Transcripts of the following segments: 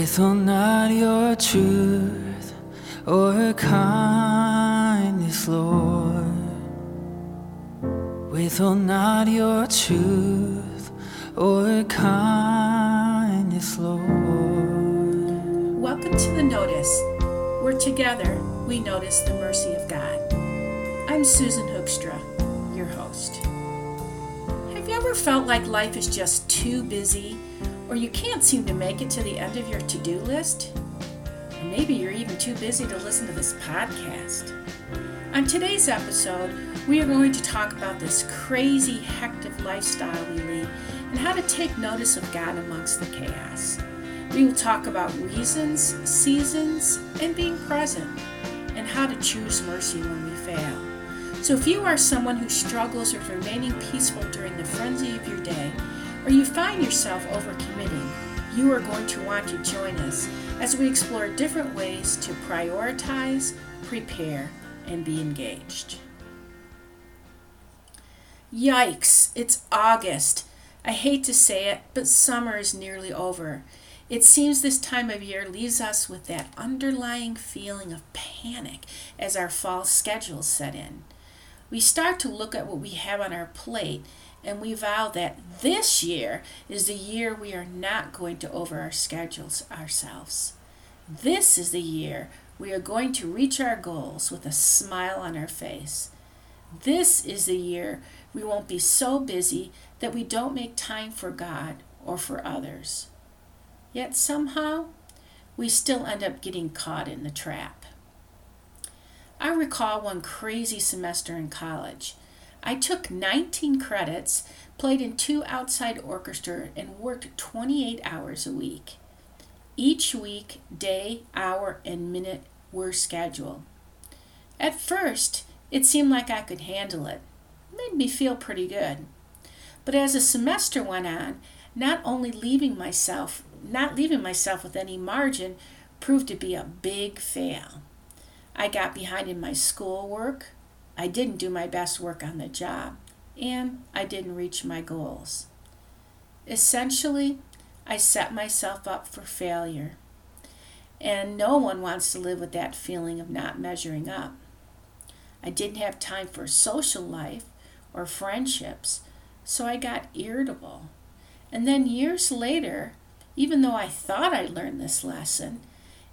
Withhold not your truth or your kindness, Lord. Withhold not your truth or your kindness, Lord. Welcome to The Notice, where together we notice the mercy of God. I'm Susan Hoekstra, your host. Have you ever felt like life is just too busy, or you can't seem to make it to the end of your to-do list? Or maybe you're even too busy to listen to this podcast. On today's episode, we are going to talk about this crazy, hectic lifestyle we lead and how to take notice of God amongst the chaos. We will talk about reasons, seasons, and being present, and how to choose mercy when we fail. So if you are someone who struggles with remaining peaceful during the frenzy of your day, or you find yourself overcommitting, you are going to want to join us as we explore different ways to prioritize, prepare, and be engaged. Yikes, it's August. I hate to say it, but summer is nearly over. It seems this time of year leaves us with that underlying feeling of panic as our fall schedules set in. We start to look at what we have on our plate, and we vow that this year is the year we are not going to over our schedules ourselves. This is the year we are going to reach our goals with a smile on our face. This is the year we won't be so busy that we don't make time for God or for others. Yet somehow, we still end up getting caught in the trap. I recall one crazy semester in college. I took 19 credits, played in 2 outside orchestras, and worked 28 hours a week. Each week, day, hour, and minute were scheduled. At first, it seemed like I could handle it. It made me feel pretty good. But as the semester went on, not leaving myself with any margin proved to be a big fail. I got behind in my schoolwork. I didn't do my best work on the job, and I didn't reach my goals. Essentially, I set myself up for failure, and no one wants to live with that feeling of not measuring up. I didn't have time for social life or friendships, so I got irritable. And then years later, even though I thought I learned this lesson,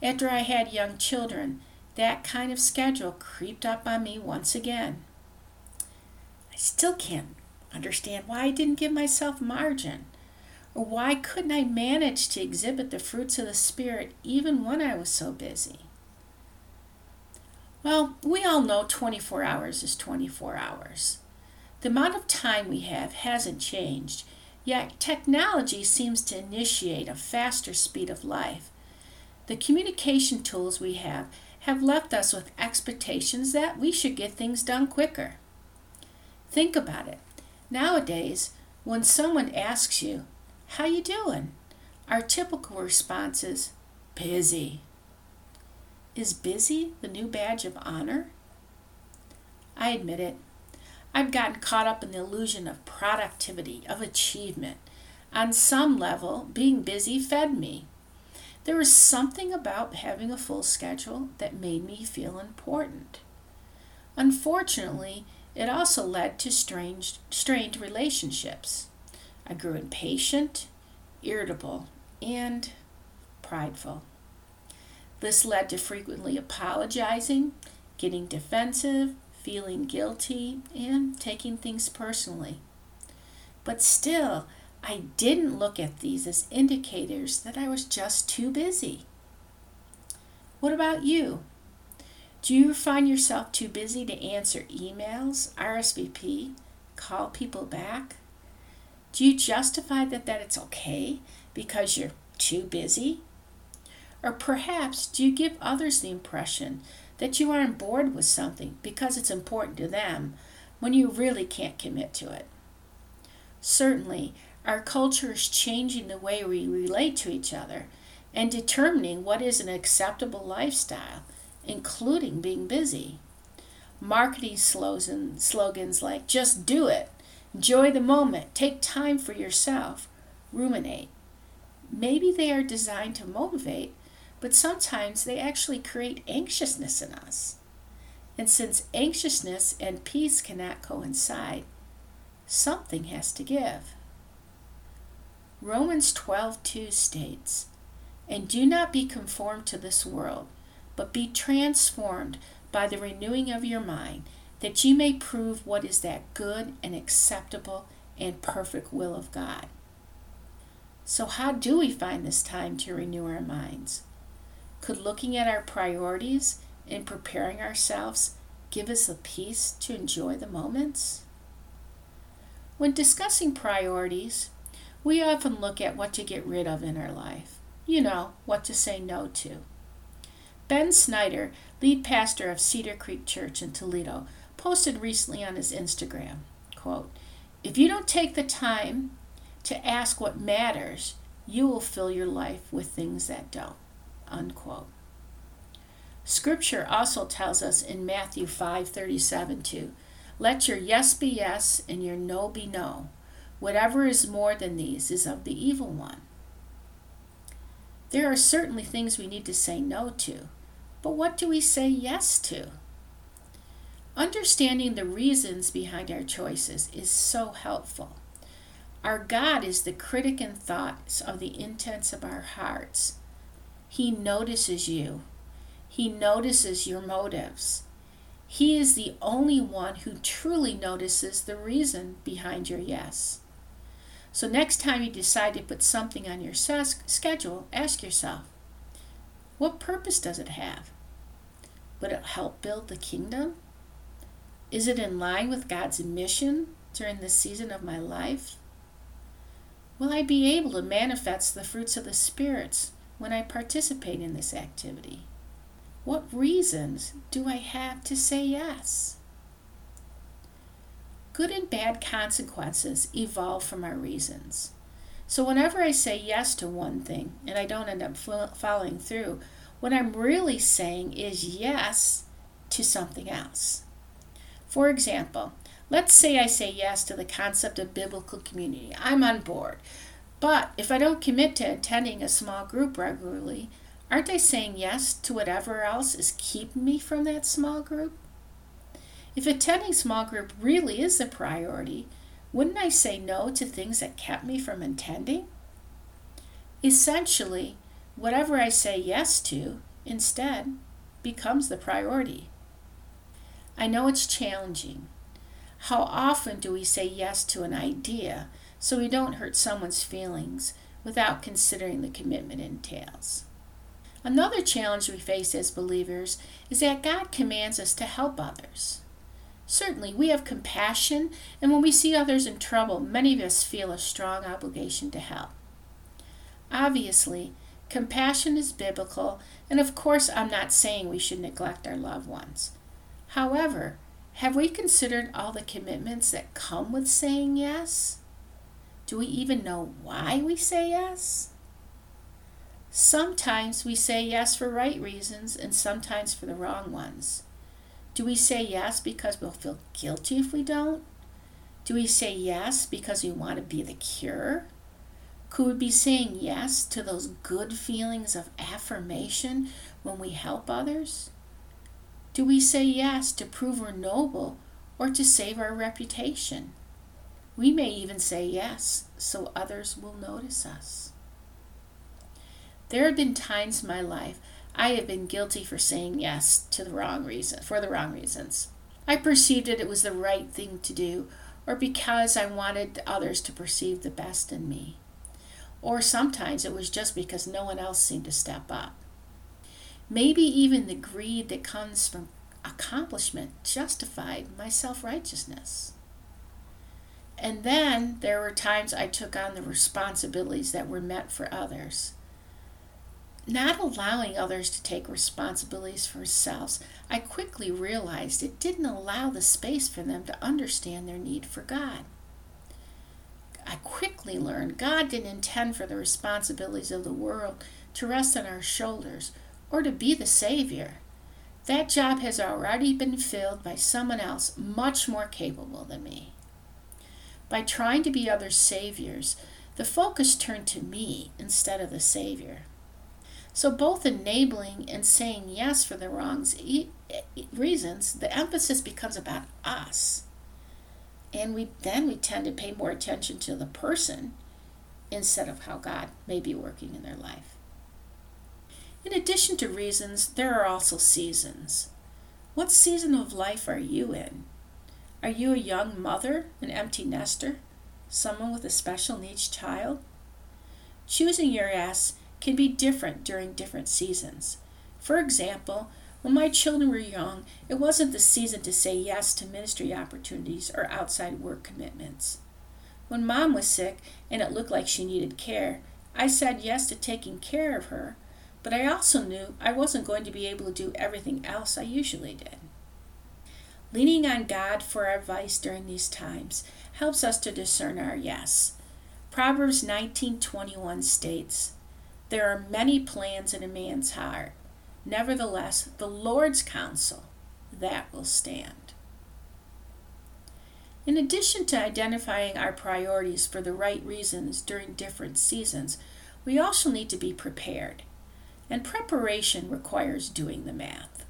after I had young children, that kind of schedule creeped up on me once again. I still can't understand why I didn't give myself margin, or why couldn't I manage to exhibit the fruits of the Spirit even when I was so busy. Well, we all know 24 hours is 24 hours. The amount of time we have hasn't changed, yet technology seems to initiate a faster speed of life. The communication tools we have left us with expectations that we should get things done quicker. Think about it. Nowadays, when someone asks you, "How you doing?" our typical response is, "Busy." Is busy the new badge of honor? I admit it. I've gotten caught up in the illusion of productivity, of achievement. On some level, being busy fed me. There was something about having a full schedule that made me feel important. Unfortunately, it also led to strained relationships. I grew impatient, irritable, and prideful. This led to frequently apologizing, getting defensive, feeling guilty, and taking things personally. But still, I didn't look at these as indicators that I was just too busy. What about you? Do you find yourself too busy to answer emails, RSVP, call people back? Do you justify that it's okay because you're too busy? Or perhaps do you give others the impression that you are on board with something because it's important to them when you really can't commit to it? Certainly, our culture is changing the way we relate to each other and determining what is an acceptable lifestyle, including being busy. Marketing slogans like, "Just do it," "Enjoy the moment," "Take time for yourself," "Ruminate," Maybe they are designed to motivate, but sometimes they actually create anxiousness in us. And since anxiousness and peace cannot coincide, something has to give. Romans 12:2 states, "And do not be conformed to this world, but be transformed by the renewing of your mind, that you may prove what is that good and acceptable and perfect will of God." So how do we find this time to renew our minds? Could looking at our priorities and preparing ourselves give us the peace to enjoy the moments? When discussing priorities, we often look at what to get rid of in our life. You know, what to say no to. Ben Snyder, lead pastor of Cedar Creek Church in Toledo, posted recently on his Instagram, quote, "If you don't take the time to ask what matters, you will fill your life with things that don't," unquote. Scripture also tells us in Matthew 5:37 to, "Let your yes be yes and your no be no. Whatever is more than these is of the evil one." There are certainly things we need to say no to, but what do we say yes to? Understanding the reasons behind our choices is so helpful. Our God is the critic and thoughts of the intents of our hearts. He notices you. He notices your motives. He is the only one who truly notices the reason behind your yes. So next time you decide to put something on your schedule, ask yourself, what purpose does it have? Would it help build the kingdom? Is it in line with God's mission during this season of my life? Will I be able to manifest the fruits of the Spirit when I participate in this activity? What reasons do I have to say yes? Good and bad consequences evolve from our reasons. So whenever I say yes to one thing and I don't end up following through, what I'm really saying is yes to something else. For example, let's say I say yes to the concept of biblical community. I'm on board. But if I don't commit to attending a small group regularly, aren't I saying yes to whatever else is keeping me from that small group? If attending small group really is a priority, wouldn't I say no to things that kept me from attending? Essentially, whatever I say yes to, instead, becomes the priority. I know it's challenging. How often do we say yes to an idea so we don't hurt someone's feelings without considering the commitment it entails? Another challenge we face as believers is that God commands us to help others. Certainly, we have compassion, and when we see others in trouble, many of us feel a strong obligation to help. Obviously, compassion is biblical, and of course, I'm not saying we should neglect our loved ones. However, have we considered all the commitments that come with saying yes? Do we even know why we say yes? Sometimes we say yes for right reasons, and sometimes for the wrong ones. Do we say yes because we'll feel guilty if we don't? Do we say yes because we want to be the cure? Could we be saying yes to those good feelings of affirmation when we help others? Do we say yes to prove we're noble or to save our reputation? We may even say yes so others will notice us. There have been times in my life I have been guilty for saying yes to the wrong reason, for the wrong reasons. I perceived that it was the right thing to do, or because I wanted others to perceive the best in me. Or sometimes it was just because no one else seemed to step up. Maybe even the greed that comes from accomplishment justified my self-righteousness. And then there were times I took on the responsibilities that were meant for others. Not allowing others to take responsibilities for themselves, I quickly realized it didn't allow the space for them to understand their need for God. I quickly learned God didn't intend for the responsibilities of the world to rest on our shoulders or to be the Savior. That job has already been filled by someone else much more capable than me. By trying to be others' saviors, The focus turned to me instead of the Savior. So both enabling and saying yes for the wrong reasons, the emphasis becomes about us. And we tend to pay more attention to the person instead of how God may be working in their life. In addition to reasons, there are also seasons. What season of life are you in? Are you a young mother, an empty nester, someone with a special needs child? Choosing your yes can be different during different seasons. For example, when my children were young, it wasn't the season to say yes to ministry opportunities or outside work commitments. When Mom was sick and it looked like she needed care, I said yes to taking care of her, but I also knew I wasn't going to be able to do everything else I usually did. Leaning on God for advice during these times helps us to discern our yes. Proverbs 19:21 states, "There are many plans in a man's heart. Nevertheless, the Lord's counsel, that will stand." In addition to identifying our priorities for the right reasons during different seasons, we also need to be prepared. And preparation requires doing the math.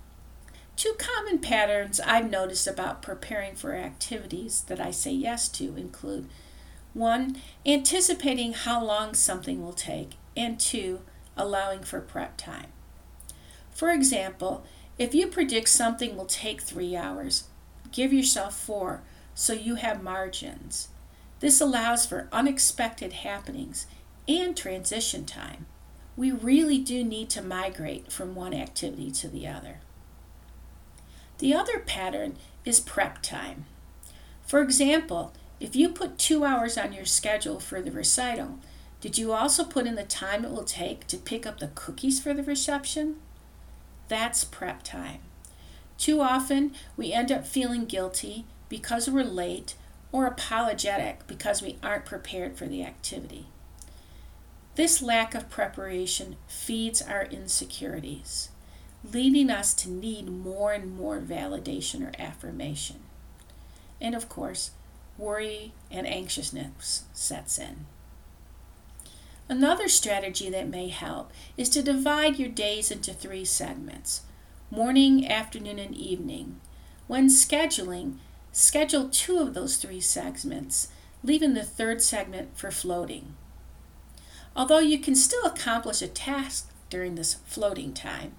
Two common patterns I've noticed about preparing for activities that I say yes to include: 1, anticipating how long something will take, and 2, allowing for prep time. For example, if you predict something will take 3 hours, give yourself 4 so you have margins. This allows for unexpected happenings and transition time. We really do need to migrate from one activity to the other. The other pattern is prep time. For example, if you put 2 hours on your schedule for the recital, did you also put in the time it will take to pick up the cookies for the reception? That's prep time. Too often, we end up feeling guilty because we're late or apologetic because we aren't prepared for the activity. This lack of preparation feeds our insecurities, leading us to need more and more validation or affirmation. And of course, worry and anxiousness sets in. Another strategy that may help is to divide your days into 3 segments: morning, afternoon, and evening. When scheduling, schedule 2 of those 3 segments, leaving the 3rd segment for floating. Although you can still accomplish a task during this floating time,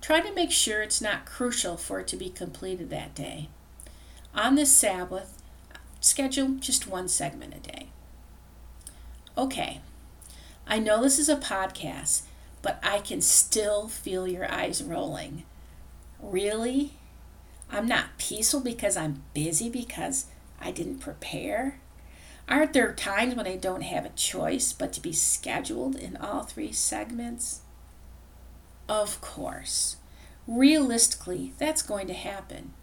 try to make sure it's not crucial for it to be completed that day. On the Sabbath, schedule just 1 segment a day. Okay. I know this is a podcast, but I can still feel your eyes rolling. Really? I'm not peaceful because I'm busy, because I didn't prepare? Aren't there times when I don't have a choice but to be scheduled in all 3 segments? Of course. Realistically, that's going to happen.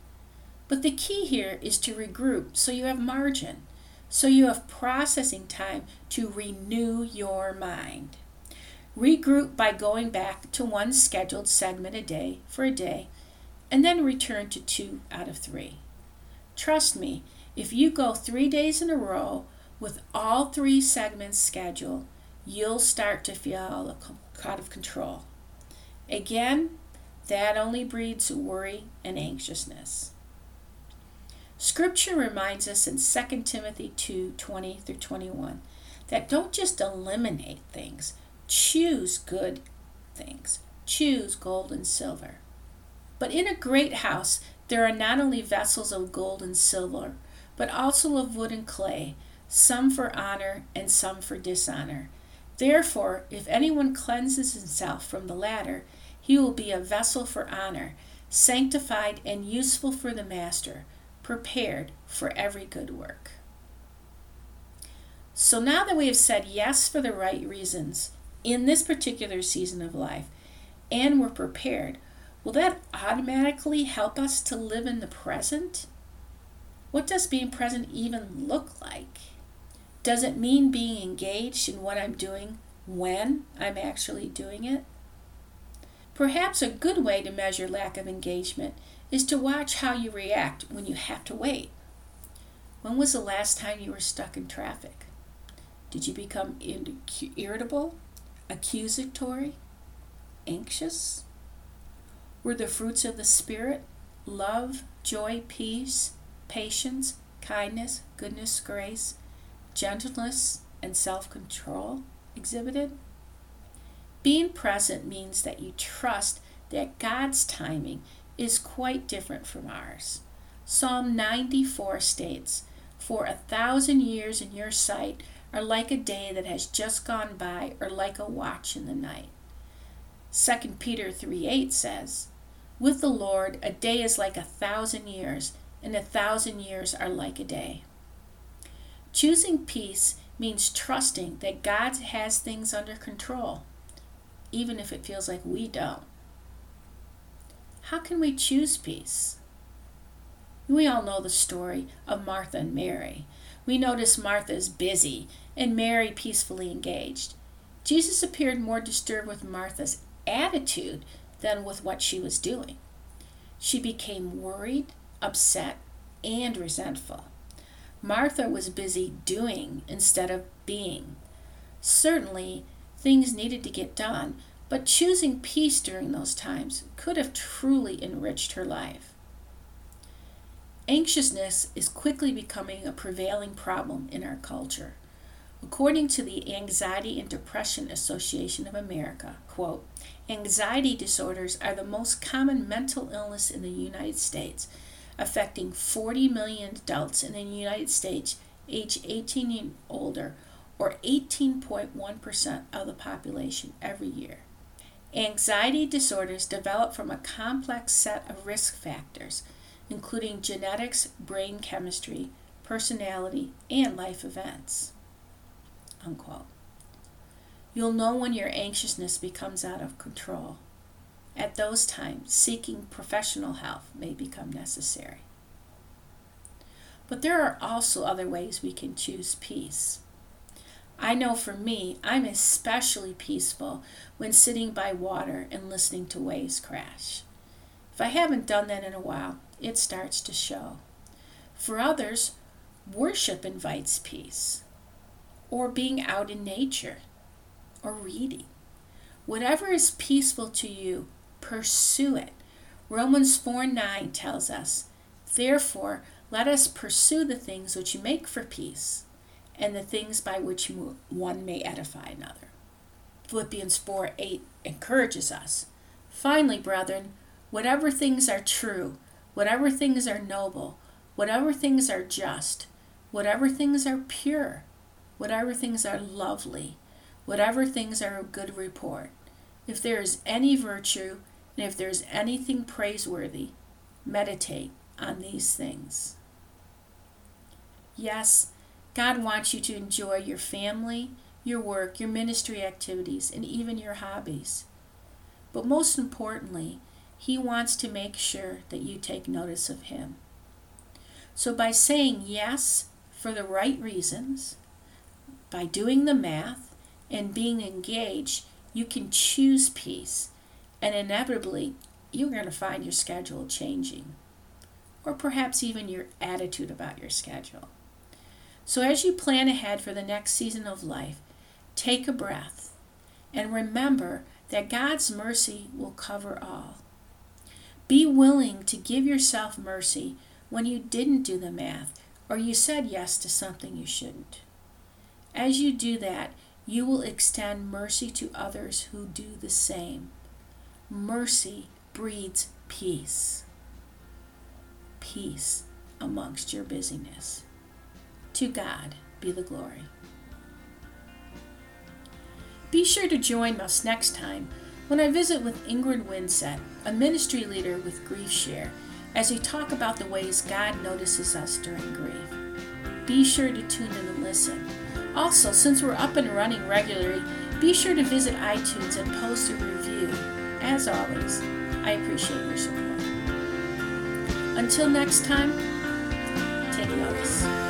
But the key here is to regroup so you have margin. So you have processing time to renew your mind. Regroup by going back to 1 scheduled segment a day for a day, and then return to 2 out of 3. Trust me, if you go 3 days in a row with all 3 segments scheduled, you'll start to feel out of control. Again, that only breeds worry and anxiousness. Scripture reminds us in 2 Timothy 2:20-21 that don't just eliminate things, choose good things, choose gold and silver. But in a great house, there are not only vessels of gold and silver, but also of wood and clay, some for honor and some for dishonor. Therefore, if anyone cleanses himself from the latter, he will be a vessel for honor, sanctified and useful for the master, prepared for every good work. So now that we have said yes for the right reasons in this particular season of life, and we're prepared, will that automatically help us to live in the present? What does being present even look like? Does it mean being engaged in what I'm doing when I'm actually doing it? Perhaps a good way to measure lack of engagement is to watch how you react when you have to wait. When was the last time you were stuck in traffic? Did you become irritable, accusatory, anxious? Were the fruits of the Spirit love, joy, peace, patience, kindness, goodness, grace, gentleness, and self-control exhibited? Being present means that you trust that God's timing is quite different from ours. Psalm 94 states, "For 1,000 years in your sight are like a day that has just gone by, or like a watch in the night." 2 Peter 3:8 says, "With the Lord, a day is like 1,000 years, and 1,000 years are like a day." Choosing peace means trusting that God has things under control, even if it feels like we don't. How can we choose peace? We all know the story of Martha and Mary. We notice Martha's busy and Mary peacefully engaged. Jesus appeared more disturbed with Martha's attitude than with what she was doing. She became worried, upset, and resentful. Martha was busy doing instead of being. Certainly, things needed to get done, but choosing peace during those times could have truly enriched her life. Anxiousness is quickly becoming a prevailing problem in our culture. According to the Anxiety and Depression Association of America, quote, "Anxiety disorders are the most common mental illness in the United States, affecting 40 million adults in the United States age 18 and older, or 18.1% of the population every year. Anxiety disorders develop from a complex set of risk factors, including genetics, brain chemistry, personality, and life events." Unquote. You'll know when your anxiousness becomes out of control. At those times, seeking professional help may become necessary. But there are also other ways we can choose peace. I know for me, I'm especially peaceful when sitting by water and listening to waves crash. If I haven't done that in a while, it starts to show. For others, worship invites peace, or being out in nature, or reading. Whatever is peaceful to you, pursue it. Romans 4:9 tells us, "Therefore, let us pursue the things which make for peace, and the things by which one may edify another." Philippians 4:8 encourages us, "Finally, brethren, whatever things are true, whatever things are noble, whatever things are just, whatever things are pure, whatever things are lovely, whatever things are of good report, if there is any virtue, and if there is anything praiseworthy, meditate on these things." Yes, God wants you to enjoy your family, your work, your ministry activities, and even your hobbies. But most importantly, He wants to make sure that you take notice of Him. So by saying yes for the right reasons, by doing the math and being engaged, you can choose peace, and inevitably you're going to find your schedule changing, or perhaps even your attitude about your schedule. So as you plan ahead for the next season of life, take a breath and remember that God's mercy will cover all. Be willing to give yourself mercy when you didn't do the math or you said yes to something you shouldn't. As you do that, you will extend mercy to others who do the same. Mercy breeds peace. Peace amongst your busyness. To God be the glory. Be sure to join us next time when I visit with Ingrid Winsett, a ministry leader with GriefShare, as we talk about the ways God notices us during grief. Be sure to tune in and listen. Also, since we're up and running regularly, be sure to visit iTunes and post a review. As always, I appreciate your support. Until next time, take notice.